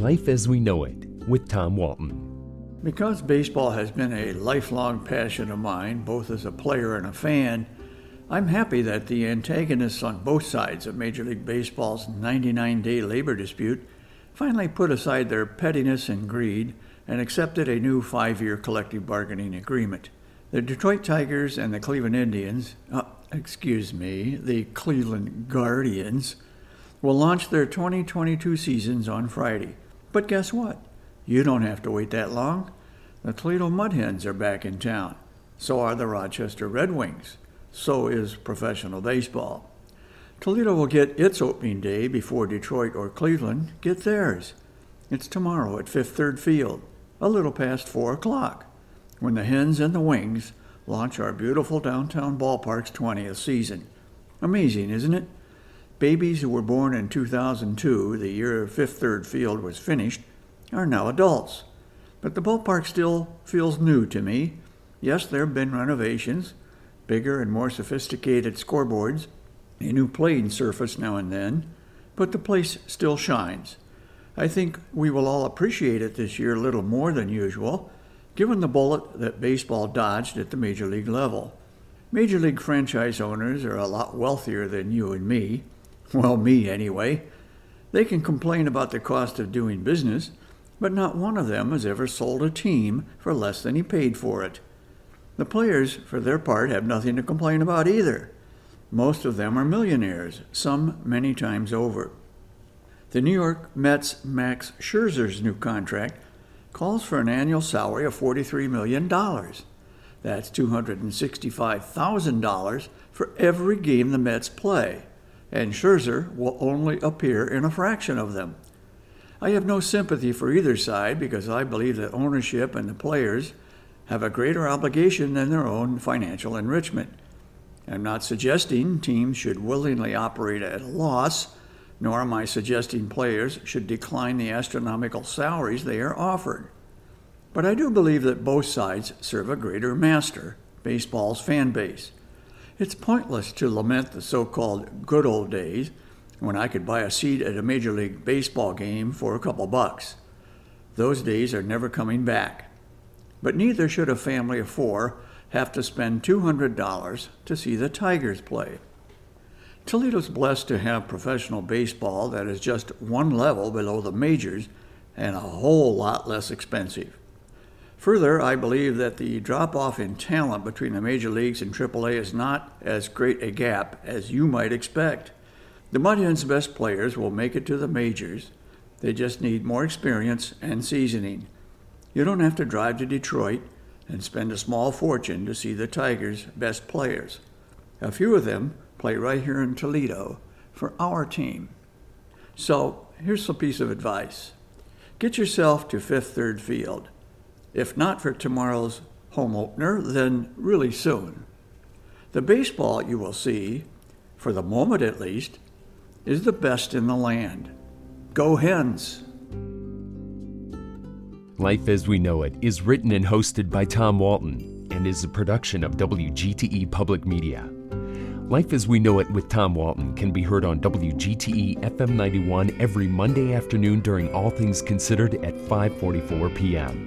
Life as We Know It with Tom Walton. Because baseball has been a lifelong passion of mine, both as a player and a fan, I'm happy that the antagonists on both sides of Major League Baseball's 99-day labor dispute finally put aside their pettiness and greed and accepted a new 5-year collective bargaining agreement. The Detroit Tigers and the Cleveland Guardians will launch their 2022 seasons on Friday. But guess what? You don't have to wait that long. The Toledo Mud Hens are back in town. So are the Rochester Red Wings. So is professional baseball. Toledo will get its opening day before Detroit or Cleveland get theirs. It's tomorrow at Fifth Third Field, a little past 4 o'clock, when the Hens and the Wings launch our beautiful downtown ballpark's 20th season. Amazing, isn't it? Babies who were born in 2002, the year Fifth Third Field was finished, are now adults. But the ballpark still feels new to me. Yes, there have been renovations, bigger and more sophisticated scoreboards, a new playing surface now and then, but the place still shines. I think we will all appreciate it this year a little more than usual, given the bullet that baseball dodged at the Major League level. Major League franchise owners are a lot wealthier than you and me. Well, me anyway. They can complain about the cost of doing business, but not one of them has ever sold a team for less than he paid for it. The players, for their part, have nothing to complain about either. Most of them are millionaires, some many times over. The New York Mets' Max Scherzer's new contract calls for an annual salary of $43 million. That's $265,000 for every game the Mets play, and Scherzer will only appear in a fraction of them. I have no sympathy for either side because I believe that ownership and the players have a greater obligation than their own financial enrichment. I'm not suggesting teams should willingly operate at a loss, nor am I suggesting players should decline the astronomical salaries they are offered. But I do believe that both sides serve a greater master, baseball's fan base. It's pointless to lament the so-called good old days when I could buy a seat at a Major League Baseball game for a couple bucks. Those days are never coming back. But neither should a family of 4 have to spend $200 to see the Tigers play. Toledo's blessed to have professional baseball that is just one level below the majors and a whole lot less expensive. Further, I believe that the drop-off in talent between the major leagues and Triple-A is not as great a gap as you might expect. The Mud Hens' best players will make it to the majors. They just need more experience and seasoning. You don't have to drive to Detroit and spend a small fortune to see the Tigers' best players. A few of them play right here in Toledo for our team. So, here's a piece of advice. Get yourself to Fifth Third Field. If not for tomorrow's home opener, then really soon. The baseball you will see, for the moment at least, is the best in the land. Go Hens! Life as We Know It is written and hosted by Tom Walton and is a production of WGTE Public Media. Life as We Know It with Tom Walton can be heard on WGTE FM 91 every Monday afternoon during All Things Considered at 5:44 p.m.